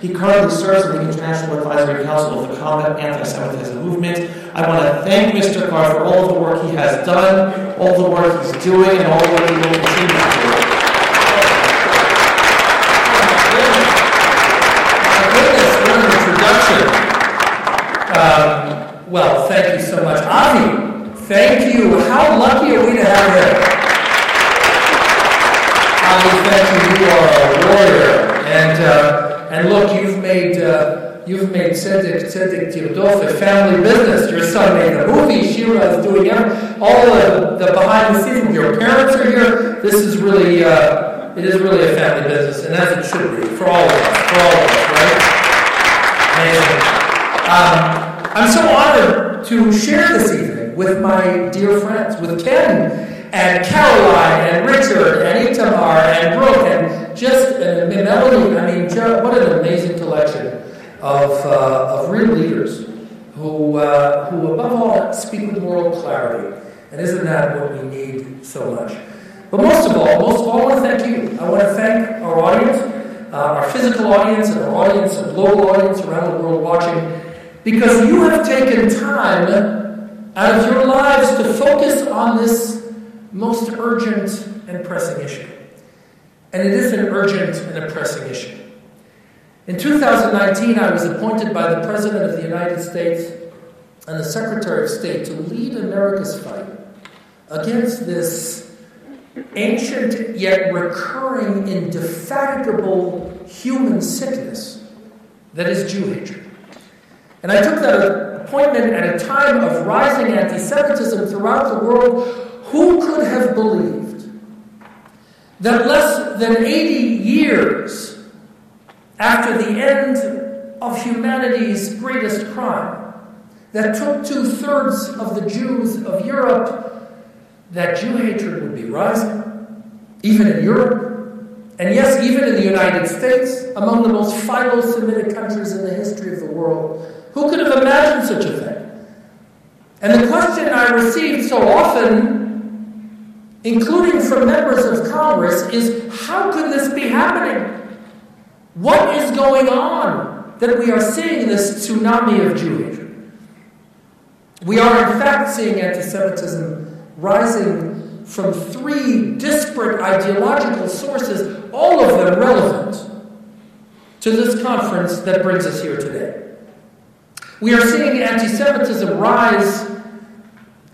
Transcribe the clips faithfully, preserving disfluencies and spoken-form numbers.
He currently serves on the International Advisory Council of the Combat Anti-Semitism Movement. I want to thank Mister Carr for all the work he has done, all the work he's doing, and all the work he will continue to do. Um, well, thank you so much. Avi, thank you. How lucky are we to have you? Avi, thank you. You are a warrior. And uh, and look, you've made uh, you've made Tzedek Tzedek Tirdof a family business. Your son made a movie. Shira is doing everything. All the, the behind the scenes. Your parents are here. This is really uh, it is really a family business, and as it should be for all of us. For all of us, right? Amazing. Um, I'm so honored to share this evening with my dear friends, with Ken and Caroline and Richard and Itamar and Brooke and just uh, Melody. I mean, what an amazing collection of uh, of real leaders who uh, who above all speak with moral clarity. And isn't that what we need so much? But most of all, most of all, I want to thank you. I want to thank our audience, uh, our physical audience, and our audience, our global audience around the world watching. Because you have taken time out of your lives to focus on this most urgent and pressing issue. And it is an urgent and a pressing issue. In two thousand nineteen, I was appointed by the President of the United States and the Secretary of State to lead America's fight against this ancient yet recurring indefatigable human sickness that is Jew-hatred. And I took that appointment at a time of rising anti-Semitism throughout the world. Who could have believed that less than eighty years after the end of humanity's greatest crime, that took two-thirds of the Jews of Europe, that Jew hatred would be rising, even in Europe, and yes, even in the United States, among the most Philo-Semitic countries in the history of the world? Who could have imagined such a thing? And the question I received so often, including from members of Congress, is how could this be happening? What is going on that we are seeing this tsunami of Jew hatred? We are in fact seeing anti-Semitism rising from three disparate ideological sources, all of them relevant to this conference that brings us here today. We are seeing anti-Semitism rise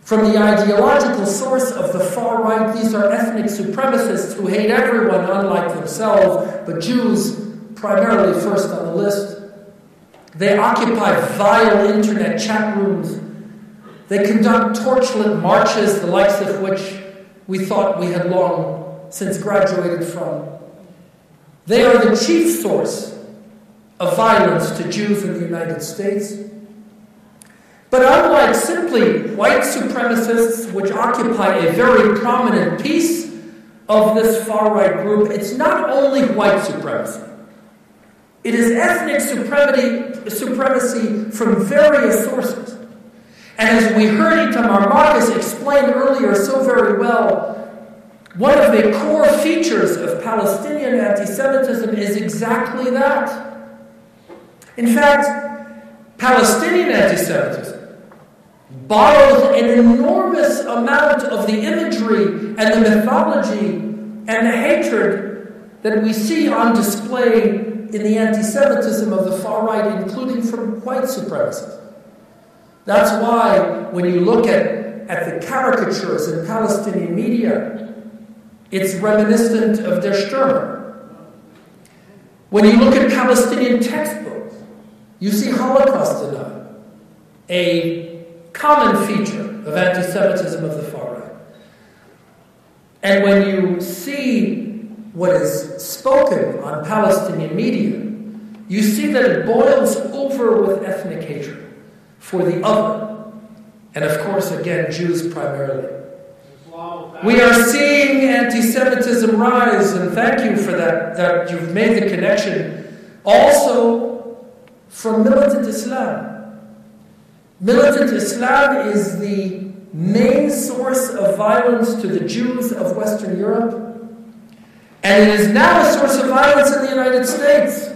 from the ideological source of the far right. These are ethnic supremacists who hate everyone unlike themselves, but Jews primarily first on the list. They occupy vile internet chat rooms. They conduct torchlit marches, the likes of which we thought we had long since graduated from. They are the chief source of violence to Jews in the United States. But unlike simply white supremacists, which occupy a very prominent piece of this far-right group, it's not only white supremacy. It is ethnic supremacy, supremacy from various sources. And as we heard Itamar Marcus explain earlier so very well, one of the core features of Palestinian anti-Semitism is exactly that. In fact, Palestinian anti-Semitism borrows an enormous amount of the imagery and the mythology and the hatred that we see on display in the anti-Semitism of the far right, including from white supremacists. That's why when you look at, at the caricatures in Palestinian media, it's reminiscent of Der Stürmer. When you look at Palestinian textbooks, you see Holocaust denial, a common feature of anti-Semitism of the far right. And when you see what is spoken on Palestinian media, you see that it boils over with ethnic hatred for the other. And of course, again, Jews primarily. We are seeing anti-Semitism rise, and thank you for that, that you've made the connection. Also, from militant Islam. Militant Islam is the main source of violence to the Jews of Western Europe, and it is now a source of violence in the United States.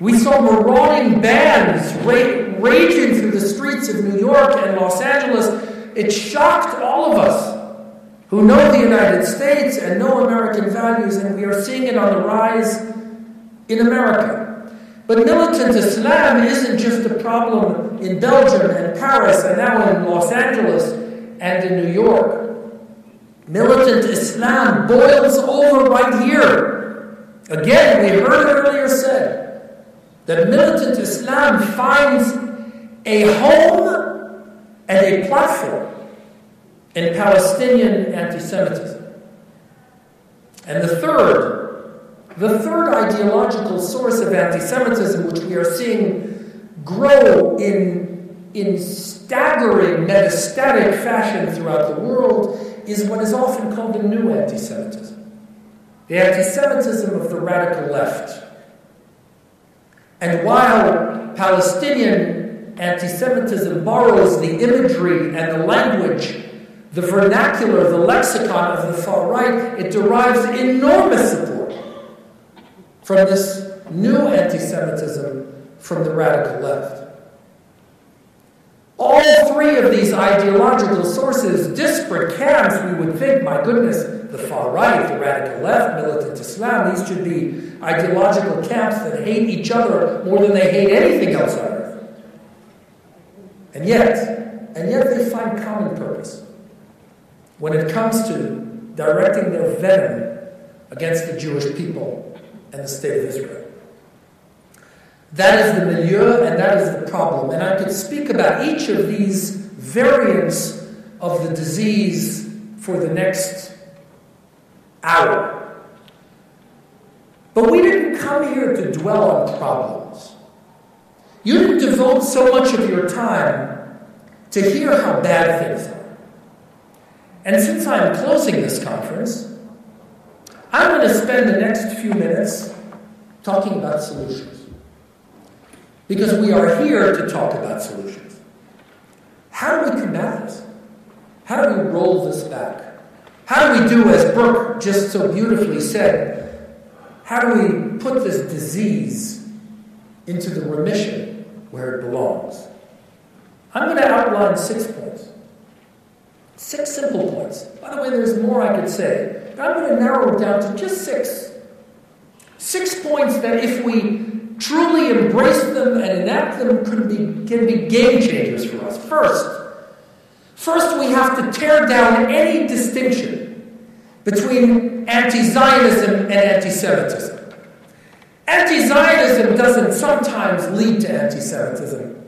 We saw marauding bands ra- raging through the streets of New York and Los Angeles. It shocked all of us who know the United States and know American values, and we are seeing it on the rise in America. But militant Islam isn't just a problem in Belgium and Paris and now in Los Angeles and in New York. Militant Islam boils over right here. Again, we heard it earlier said that militant Islam finds a home and a platform in Palestinian anti-Semitism. And the third, the third ideological source of anti-Semitism, which we are seeing grow in, in staggering, metastatic fashion throughout the world, is what is often called the new anti-Semitism. The anti-Semitism of the radical left. And while Palestinian anti-Semitism borrows the imagery and the language, the vernacular, the lexicon of the far right, it derives enormous support from this new anti-Semitism from the radical left. All three of these ideological sources, disparate camps, we would think, my goodness, the far right, the radical left, militant Islam, these should be ideological camps that hate each other more than they hate anything else on earth. And yet, and yet they find common purpose when it comes to directing their venom against the Jewish people and the state of Israel. That is the milieu and that is the problem. And I could speak about each of these variants of the disease for the next hour. But we didn't come here to dwell on problems. You didn't devote so much of your time to hear how bad things are. And since I'm closing this conference, I'm going to spend the next few minutes talking about solutions. Because we are here to talk about solutions. How do we combat this? How do we roll this back? How do we do, as Brooke just so beautifully said, how do we put this disease into the remission where it belongs? I'm going to outline six points. Six simple points. By the way, there's more I could say, but I'm going to narrow it down to just six. Six points that, if we truly embrace them and enact them, could be, can be game changers for us. First, first we have to tear down any distinction between anti-Zionism and anti-Semitism. Anti-Zionism doesn't sometimes lead to anti-Semitism.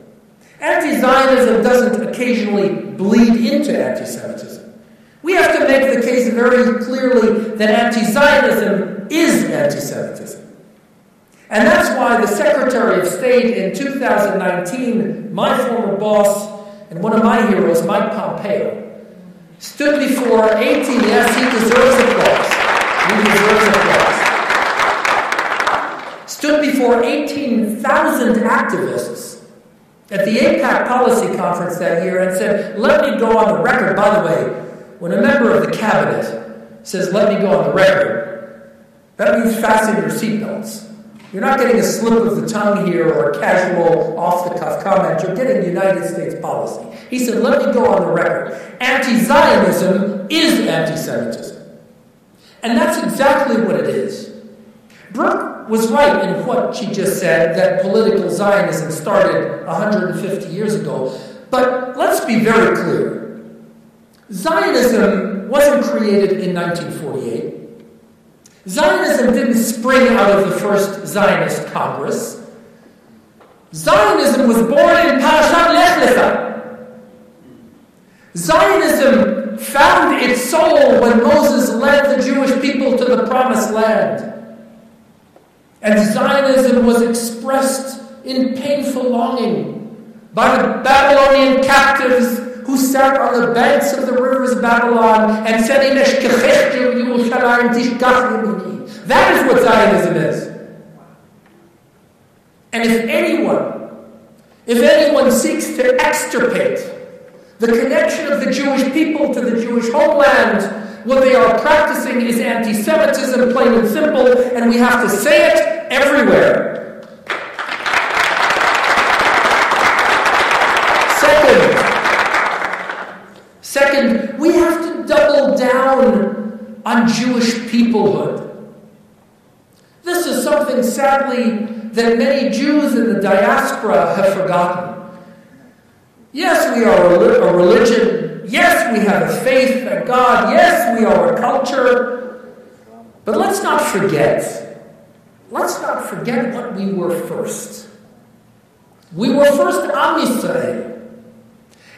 Anti-Zionism doesn't occasionally bleed into anti-Semitism. We have to make the case very clearly that anti-Zionism is anti-Semitism. And that's why the Secretary of State in two thousand nineteen, my former boss and one of my heroes, Mike Pompeo, stood before eighteen, yes, he deserves applause. He deserves applause. Stood before eighteen thousand activists at the AIPAC policy conference that year and said, let me go on the record. By the way, when a member of the cabinet says, let me go on the record, that means fasten your seatbelts. You're not getting a slip of the tongue here or a casual, off-the-cuff comment. You're getting United States policy. He said, let me go on the record. Anti-Zionism is anti-Semitism. And that's exactly what it is. Brooke was right in what she just said, that political Zionism started one hundred fifty years ago. But let's be very clear. Zionism wasn't created in nineteen forty-eight. Zionism didn't spring out of the first Zionist Congress. Zionism was born in Parashat Lech Lecha. Zionism found its soul when Moses led the Jewish people to the Promised Land. And Zionism was expressed in painful longing by the Babylonian captives who sat on the banks of the rivers of Babylon and said, that is what Zionism is. And if anyone, if anyone seeks to extirpate the connection of the Jewish people to the Jewish homeland, what they are practicing is anti-Semitism, plain and simple, and we have to say it everywhere. Second, we have to double down on Jewish peoplehood. This is something, sadly, that many Jews in the diaspora have forgotten. Yes, we are a religion. Yes, we have a faith in God. Yes, we are a culture. But let's not forget. Let's not forget what we were first. We were first Am Yisrael.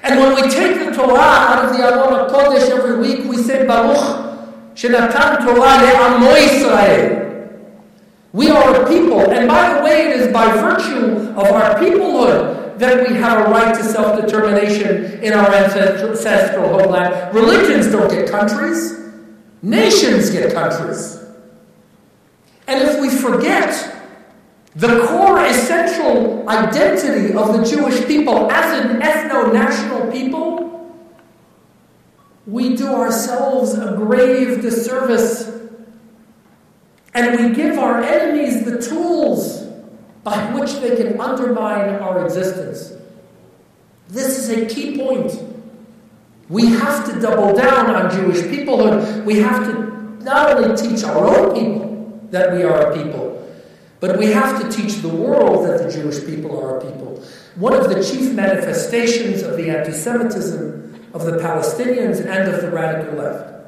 And when we take the Torah out of the Aron HaKodesh every week, we say, Baruch Shem Katan Torah LeAmo Israel. We are a people. And by the way, it is by virtue of our peoplehood that we have a right to self-determination in our ancestral homeland. Religions don't get countries. Nations get countries. And if we forget the core essential identity of the Jewish people as an ethno-national people, we do ourselves a grave disservice, and we give our enemies the tools by which they can undermine our existence. This is a key point. We have to double down on Jewish peoplehood. We have to not only teach our own people that we are a people, but we have to teach the world that the Jewish people are a people. One of the chief manifestations of the anti-Semitism of the Palestinians and of the radical left,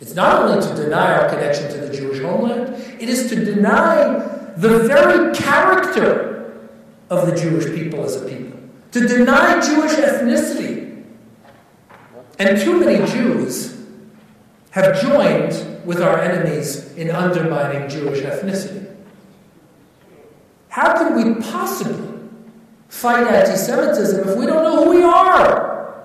it's not only to deny our connection to the Jewish homeland, it is to deny the very character of the Jewish people as a people. To deny Jewish ethnicity. And too many Jews have joined with our enemies in undermining Jewish ethnicity. How can we possibly fight anti-Semitism if we don't know who we are?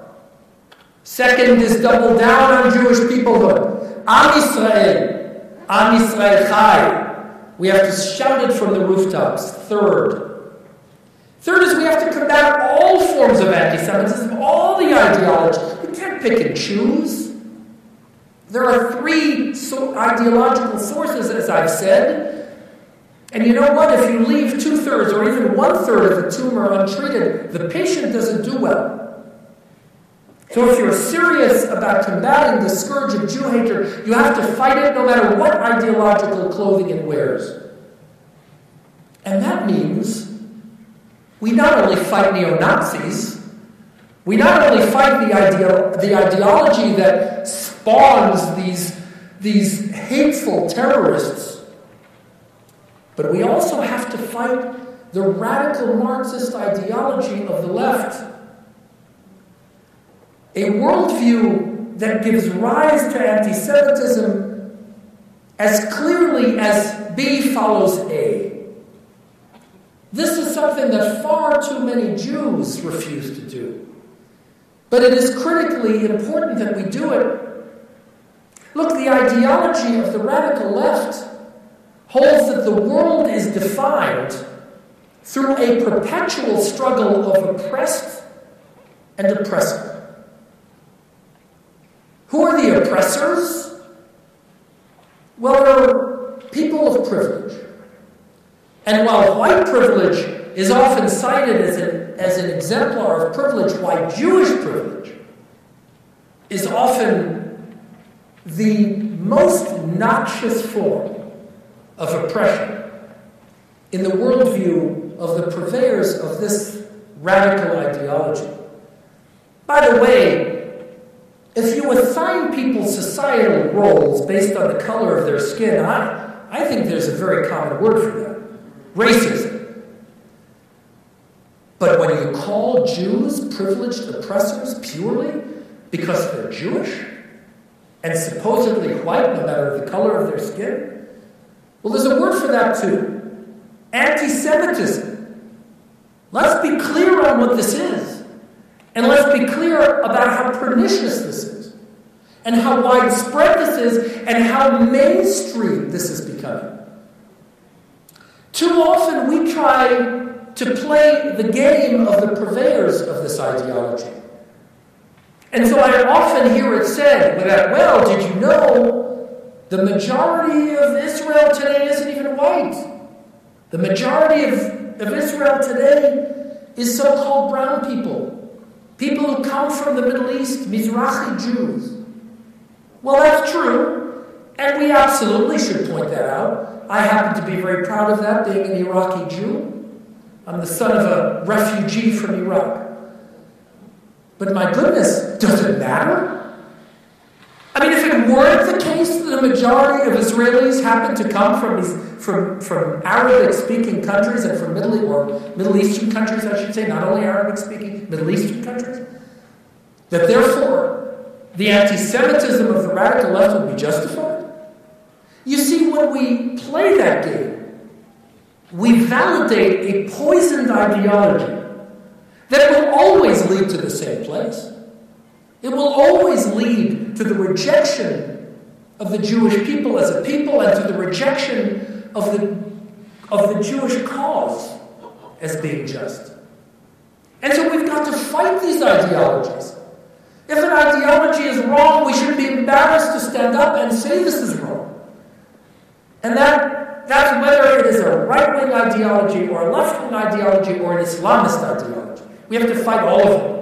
Second is double down on Jewish peoplehood. Am Yisrael. Am Yisrael Chai. We have to shout it from the rooftops. Third. Third is we have to combat all forms of anti-Semitism, all the ideology. We can't pick and choose. There are three so- ideological sources, as I've said. And you know what? If you leave two-thirds or even one-third of the tumor untreated, the patient doesn't do well. So if you're serious about combating the scourge of Jew-hatred, you have to fight it no matter what ideological clothing it wears. And that means we not only fight neo-Nazis, we not only fight the, ideo- the ideology that spawns these, these hateful terrorists, but we also have to fight the radical Marxist ideology of the left. A worldview that gives rise to anti-Semitism as clearly as B follows A. This is something that far too many Jews refuse to do. But it is critically important that we do it. Look, the ideology of the radical left holds that the world is defined through a perpetual struggle of oppressed and oppressor. Who are the oppressors? Well, they're people of privilege. And while white privilege is often cited as an, as an exemplar of privilege, white Jewish privilege is often the most noxious form of oppression in the worldview of the purveyors of this radical ideology. By the way, if you assign people societal roles based on the color of their skin, I, I think there's a very common word for that: racism. But when you call Jews privileged oppressors purely because they're Jewish and supposedly white no matter the color of their skin, well, there's a word for that too. Anti-Semitism. Let's be clear on what this is. And let's be clear about how pernicious this is. And how widespread this is. And how mainstream this is becoming. Too often we try to play the game of the purveyors of this ideology. And so I often hear it said, without, well, did you know the majority of Israel today isn't even white? The majority of, of Israel today is so-called brown people. People who come from the Middle East, Mizrahi Jews. Well, that's true, and we absolutely should point that out. I happen to be very proud of that, being an Iraqi Jew. I'm the son of a refugee from Iraq. But my goodness, does it matter? I mean, if it weren't the case that a majority of Israelis happen to come from these, from, from Arabic-speaking countries and from Middle or Middle Eastern countries, I should say, not only Arabic-speaking, Middle Eastern countries, that therefore the anti-Semitism of the radical left would be justified? You see, when we play that game, we validate a poisoned ideology that will always lead to the same place. It will always lead to the rejection of the Jewish people as a people and to the rejection of the, of the Jewish cause as being just. And so we've got to fight these ideologies. If an ideology is wrong, we should be embarrassed to stand up and say this is wrong. And that, that's whether it is a right-wing ideology or a left-wing ideology or an Islamist ideology. We have to fight all of it.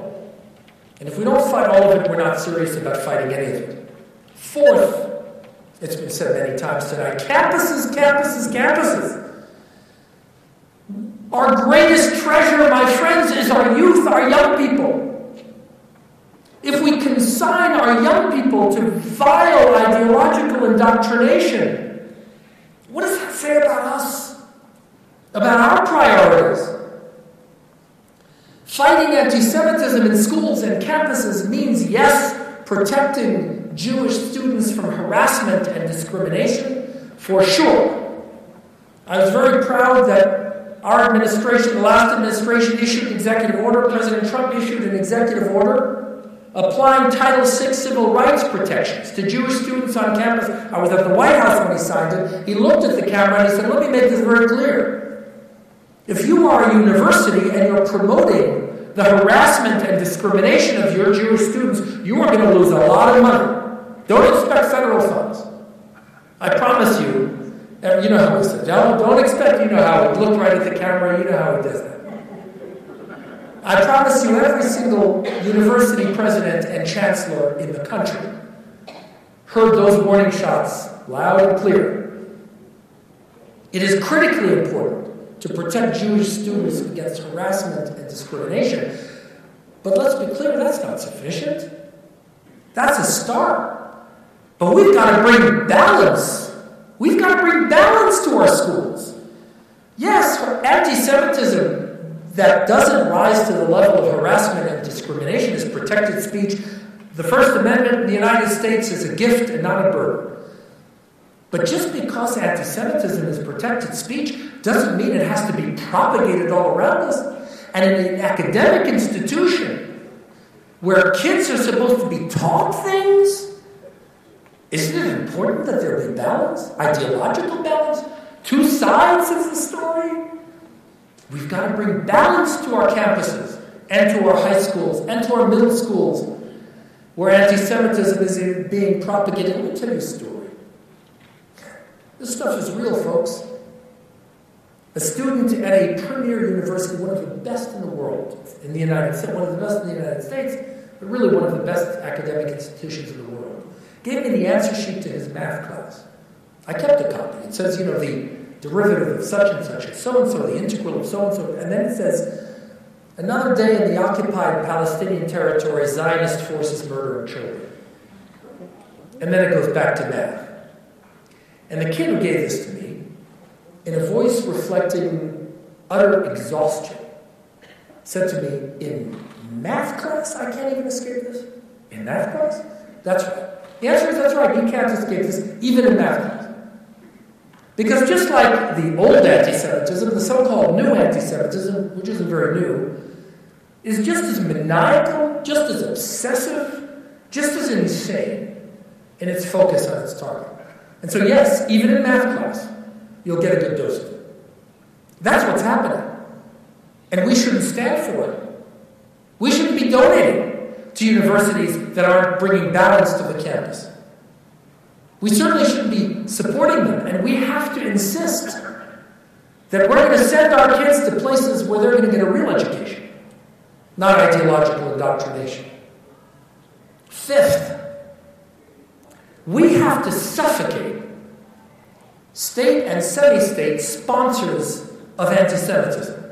And if we don't fight all of it, we're not serious about fighting any of it. Fourth, it's been said many times tonight, campuses, campuses, campuses. Our greatest treasure, my friends, is our youth, our young people. If we consign our young people to vile ideological indoctrination, what does that say about us? About our priorities? Fighting anti-Semitism in schools and campuses means, yes, protecting Jewish students from harassment and discrimination, for sure. I was very proud that our administration, the last administration, issued an executive order. President Trump issued an executive order applying Title six civil rights protections to Jewish students on campus. I was at the White House when he signed it. He looked at the camera and he said, let me make this very clear. If you are a university and you're promoting the harassment and discrimination of your Jewish students, you are going to lose a lot of money. Don't expect federal funds. I promise you, and you know how he said, don't, don't expect, you know how it looked right at the camera, you know how it does that. I promise you every single university president and chancellor in the country heard those warning shots loud and clear. It is critically important to protect Jewish students against harassment and discrimination. But let's be clear, that's not sufficient. That's a start. But we've got to bring balance. We've got to bring balance to our schools. Yes, for anti-Semitism that doesn't rise to the level of harassment and discrimination is protected speech. The First Amendment in the United States is a gift and not a burden. But just because anti-Semitism is protected speech doesn't mean it has to be propagated all around us. And in an academic institution where kids are supposed to be taught things, isn't it important that there be balance, ideological balance, two sides of the story? We've got to bring balance to our campuses and to our high schools and to our middle schools where anti-Semitism is being propagated. Let me tell you a story. This stuff is real, folks. A student at a premier university, one of the best in the world, in the United States, one of the best in the United States, but really one of the best academic institutions in the world, gave me the answer sheet to his math class. I kept a copy. It says, you know, the derivative of such and such, so and so, the integral of so and so. And then it says, another day in the occupied Palestinian territory, Zionist forces murder of children. And then it goes back to math. And the kid who gave this to me, in a voice reflecting utter exhaustion, said to me, in math class, I can't even escape this? In math class? That's right. The answer is that's right. You can't escape this, even in math class. Because just like the old anti-Semitism, the so-called new anti-Semitism, which isn't very new, is just as maniacal, just as obsessive, just as insane in its focus on its target. And so yes, even in math class, you'll get a good dose of it. That's what's happening. And we shouldn't stand for it. We shouldn't be donating to universities that aren't bringing balance to the campus. We certainly shouldn't be supporting them, and we have to insist that we're going to send our kids to places where they're going to get a real education. not ideological indoctrination. Fifth, we have to suffocate state and semi-state sponsors of anti-Semitism.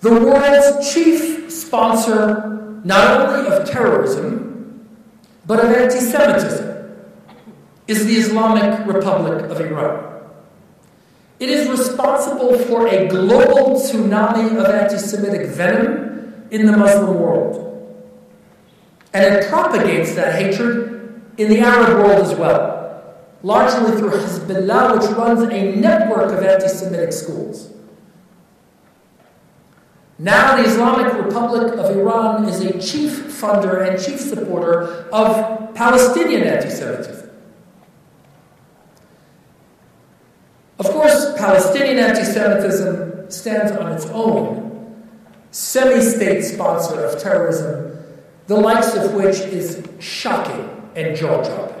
The world's chief sponsor, not only of terrorism, but of anti-Semitism, is the Islamic Republic of Iran. It is responsible for a global tsunami of anti-Semitic venom in the Muslim world. And it propagates that hatred in the Arab world as well, largely through Hezbollah, which runs a network of anti-Semitic schools. Now the Islamic Republic of Iran is a chief funder and chief supporter of Palestinian anti-Semitism. Of course, Palestinian anti-Semitism stands on its own, semi-state sponsor of terrorism, the likes of which is shocking and jaw-dropping.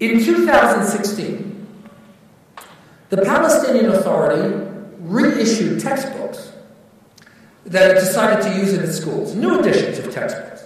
In two thousand sixteen, the Palestinian Authority reissued textbooks that it decided to use in its schools, new editions of textbooks.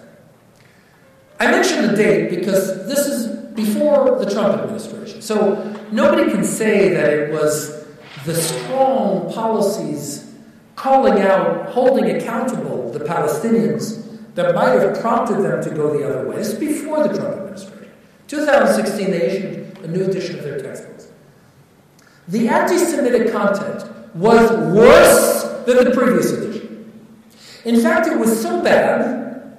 I mention the date because this is before the Trump administration. So nobody can say that it was the strong policies calling out, holding accountable the Palestinians that might have prompted them to go the other way. This is before the Trump administration. twenty sixteen, they issued a new edition of their textbooks. The anti-Semitic content was worse than the previous edition. In fact, it was so bad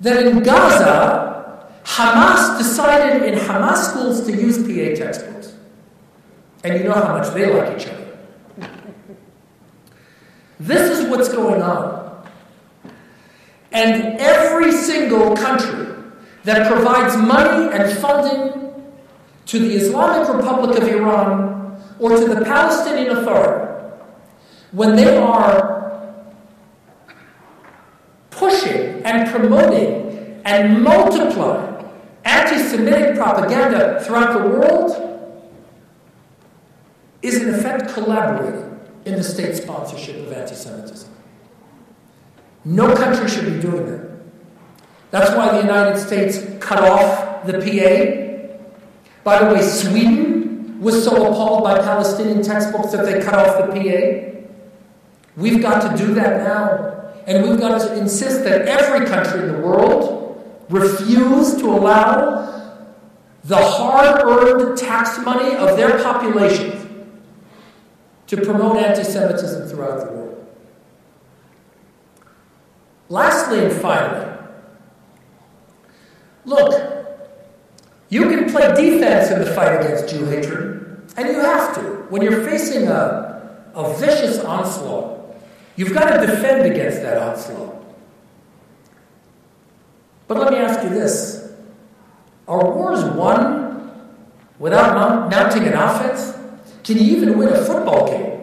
that in Gaza, Hamas decided in Hamas schools to use P A textbooks. And you know how much they like each other. This is what's going on. And every single country that provides money and funding to the Islamic Republic of Iran or to the Palestinian Authority, when they are pushing and promoting and multiplying anti-Semitic propaganda throughout the world, is in effect collaborating in the state sponsorship of anti-Semitism. No country should be doing that. That's why the United States cut off the P A. By the way, Sweden was so appalled by Palestinian textbooks that they cut off the P A. We've got to do that now. And we've got to insist that every country in the world refuse to allow the hard-earned tax money of their populations to promote anti-Semitism throughout the world. Lastly and finally, look, you can play defense in the fight against Jew-hatred, and you have to. When you're facing a, a vicious onslaught, you've got to defend against that onslaught. But let me ask you this. Are wars won without mounting an offense? Can you even win a football game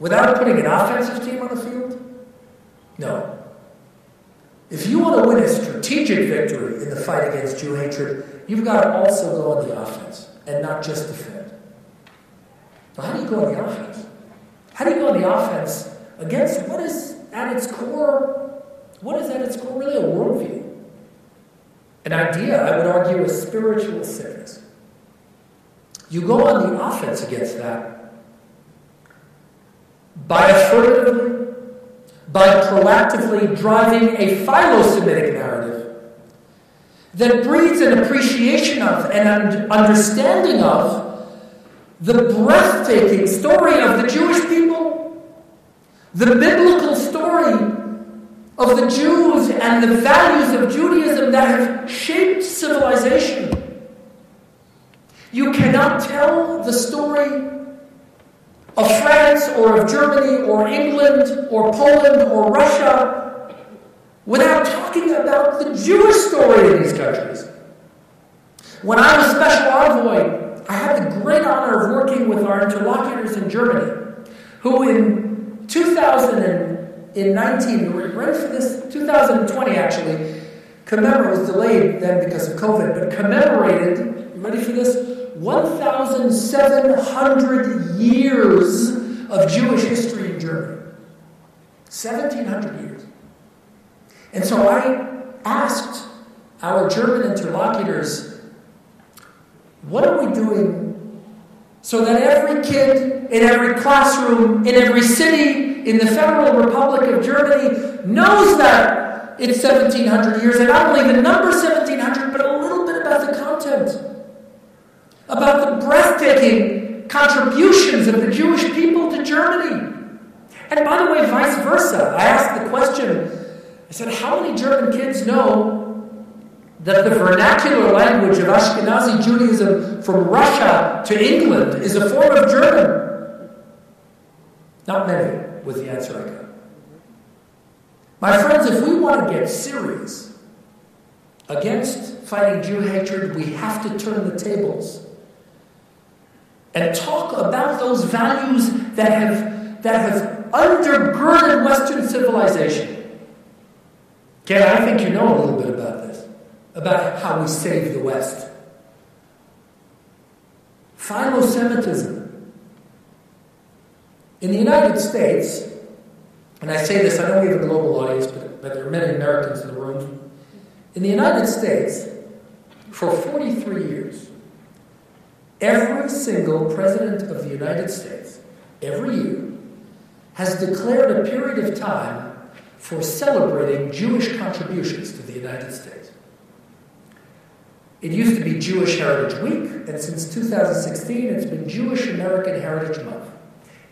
without putting an offensive team on the field? No. If you want to win a strategic victory in the fight against Jew-hatred, you've got to also go on the offense and not just defend. But how do you go on the offense? How do you go on the offense against what is at its core, what is at its core really a worldview? An idea, I would argue, a spiritual sickness. You go on the offense against that by affirmatively, by proactively driving a Philo-Semitic narrative that breeds an appreciation of and an understanding of the breathtaking story of the Jewish people, the biblical story of the Jews and the values of Judaism that have shaped civilization. You cannot tell the story of France, or of Germany, or England, or Poland, or Russia, without talking about the Jewish story in these countries. When I was special envoy, I had the great honor of working with our interlocutors in Germany, who in two thousand nineteen, we were ready for this, two thousand twenty actually, commemorated, was delayed then because of COVID, but commemorated, you ready for this? one thousand seven hundred years of Jewish history seventeen hundred years. And so I asked our German interlocutors, what are we doing so that every kid in every classroom, in every city, in the Federal Republic of Germany knows that it's seventeen hundred years, and not only the number seventeen hundred, but a little bit about the content, about the breathtaking contributions of the Jewish people to Germany. And by the way, vice versa. I asked the question, I said, how many German kids know that the vernacular language of Ashkenazi Judaism from Russia to England is a form of German? Not many was the answer I got. My friends, if we want to get serious against fighting Jew hatred, we have to turn the tables and talk about those values that have, that have undergirded Western civilization. Ken, I think you know a little bit about this, about how we save the West. Philo-Semitism. In the United States, and I say this, I know we have a global audience, but, but there are many Americans in the room. In the United States, for forty-three years, every single president of the United States, every year, has declared a period of time for celebrating Jewish contributions to the United States. It used to be Jewish Heritage Week, and since two thousand sixteen, it's been Jewish American Heritage Month.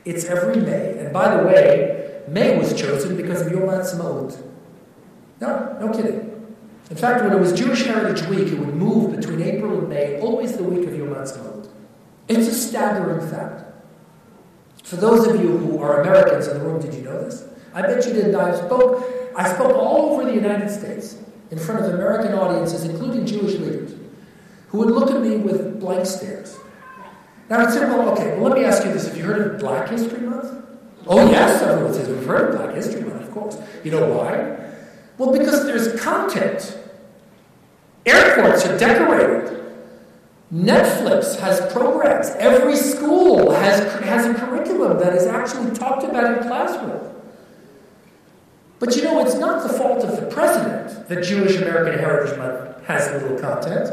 It's every May, and by the way, May was chosen because of Yom Ha'atzmaut. No, no kidding. In fact, when it was Jewish Heritage Week, it would move between April and May, always the week of Yom Ha'atzmaut. It's a staggering fact. For those of you who are Americans in the room, did you know this? I bet you didn't. I spoke, I spoke all over the United States in front of American audiences, including Jewish leaders, who would look at me with blank stares. Now I'd say, well, okay, well, let me ask you this. Have you heard of Black History Month? Oh, yes, everyone says, we've heard of Black History Month, of course. You know why? Well, because there's content. Airports are decorated. Netflix has programs. Every school has, has a curriculum that is actually talked about in classrooms. But you know, it's not the fault of the president that Jewish American Heritage Month has little content.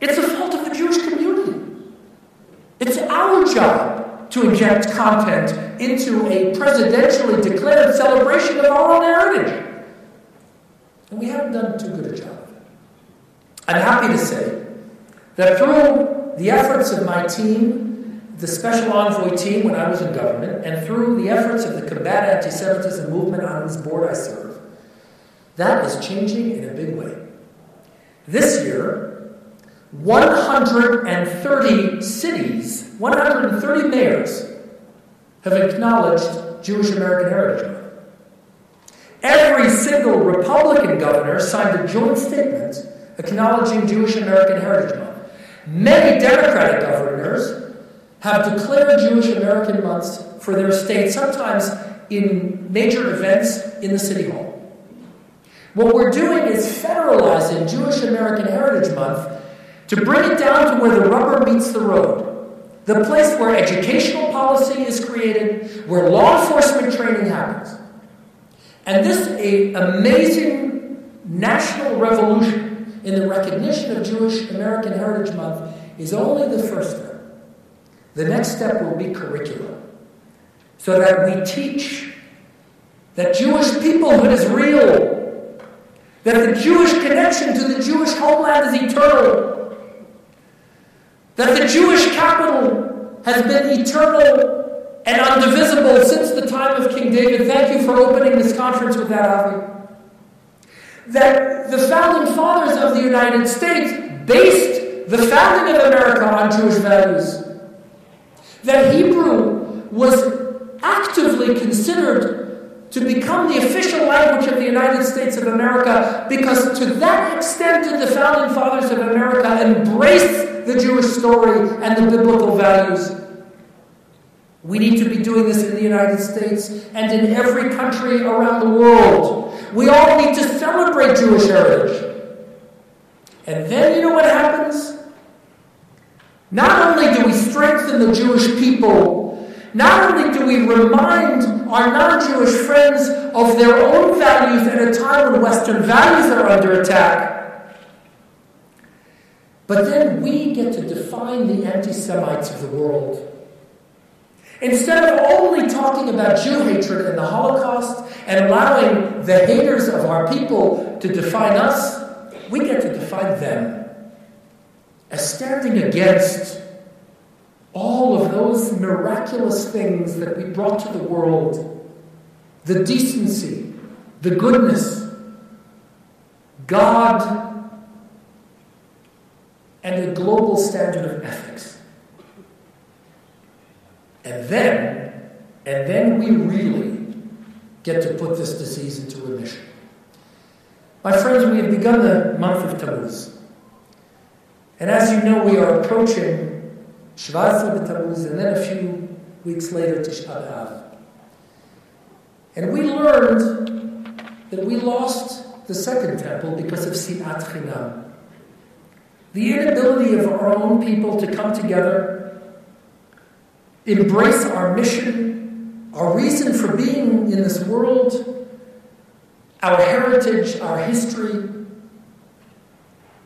It's the fault of the Jewish community. It's our job to inject content into a presidentially declared celebration of our own heritage. And we haven't done too good a job of it. I'm happy to say that through the efforts of my team, the special envoy team when I was in government, and through the efforts of the Combat Anti-Semitism movement on whose board I serve, that is changing in a big way. This year, one hundred thirty cities, one hundred thirty mayors have acknowledged Jewish American Heritage Month. Every single Republican governor signed a joint statement acknowledging Jewish American Heritage Month. Many Democratic governors have declared Jewish American months for their state, sometimes in major events in the City Hall. What we're doing is federalizing Jewish American Heritage Month to bring it down to where the rubber meets the road, the place where educational policy is created, where law enforcement training happens. And this is an amazing national revolution in the recognition of Jewish American Heritage Month is only the first step. The next step will be curriculum, so that we teach that Jewish peoplehood is real, that the Jewish connection to the Jewish homeland is eternal, that the Jewish capital has been eternal and undivisible since the time of King David. Thank you for opening this conference with that, Avi. That the Founding Fathers of the United States based the founding of America on Jewish values. That Hebrew was actively considered to become the official language of the United States of America because to that extent did the Founding Fathers of America embrace the Jewish story and the biblical values. We need to be doing this in the United States and in every country around the world. We all need to celebrate Jewish heritage. And then you know what happens? Not only do we strengthen the Jewish people Not only do we remind our non-Jewish friends of their own values at a time when Western values are under attack, but then we get to define the anti-Semites of the world. Instead of only talking about Jew-hatred and the Holocaust and allowing the haters of our people to define us, we get to define them as standing against all of those miraculous things that we brought to the world, the decency, the goodness, God, and a global standard of ethics. And then, and then we really get to put this disease into remission. My friends, we have begun the month of Tammuz. And as you know, we are approaching Shvatzim B'Tammuz, and then a few weeks later, Tisha B'Av. And we learned that we lost the second temple because of Si'at Chinam. The inability of our own people to come together, embrace our mission, our reason for being in this world, our heritage, our history,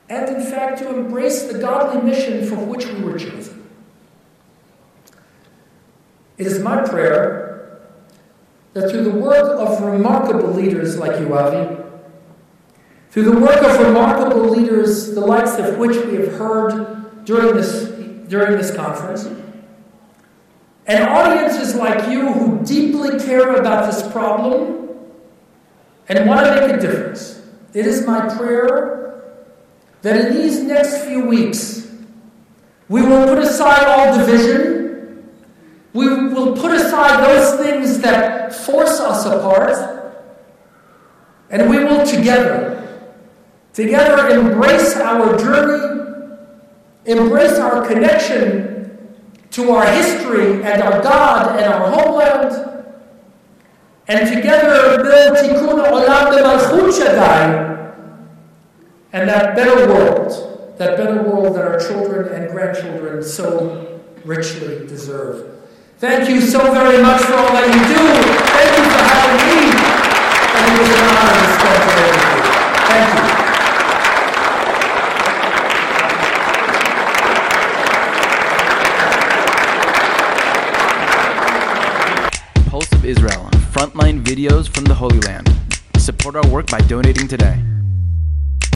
and in fact to embrace the godly mission for which we were chosen. It is my prayer that through the work of remarkable leaders like you, Avi, through the work of remarkable leaders, the likes of which we have heard during this, during this conference, and audiences like you who deeply care about this problem and want to make a difference, it is my prayer that in these next few weeks, we will put aside all division, we will put aside those things that force us apart, and we will together, together embrace our journey, embrace our connection to our history and our God and our homeland, and together build Tikkun Olam B'Malchut Shaddai, and that better world, that better world that our children and grandchildren so richly deserve. Thank you so very much for all that you do. Thank you for having me, and it was an honor to spend the day with you. Thank you. Israel, frontline videos from the Holy Land. Support our work by donating today.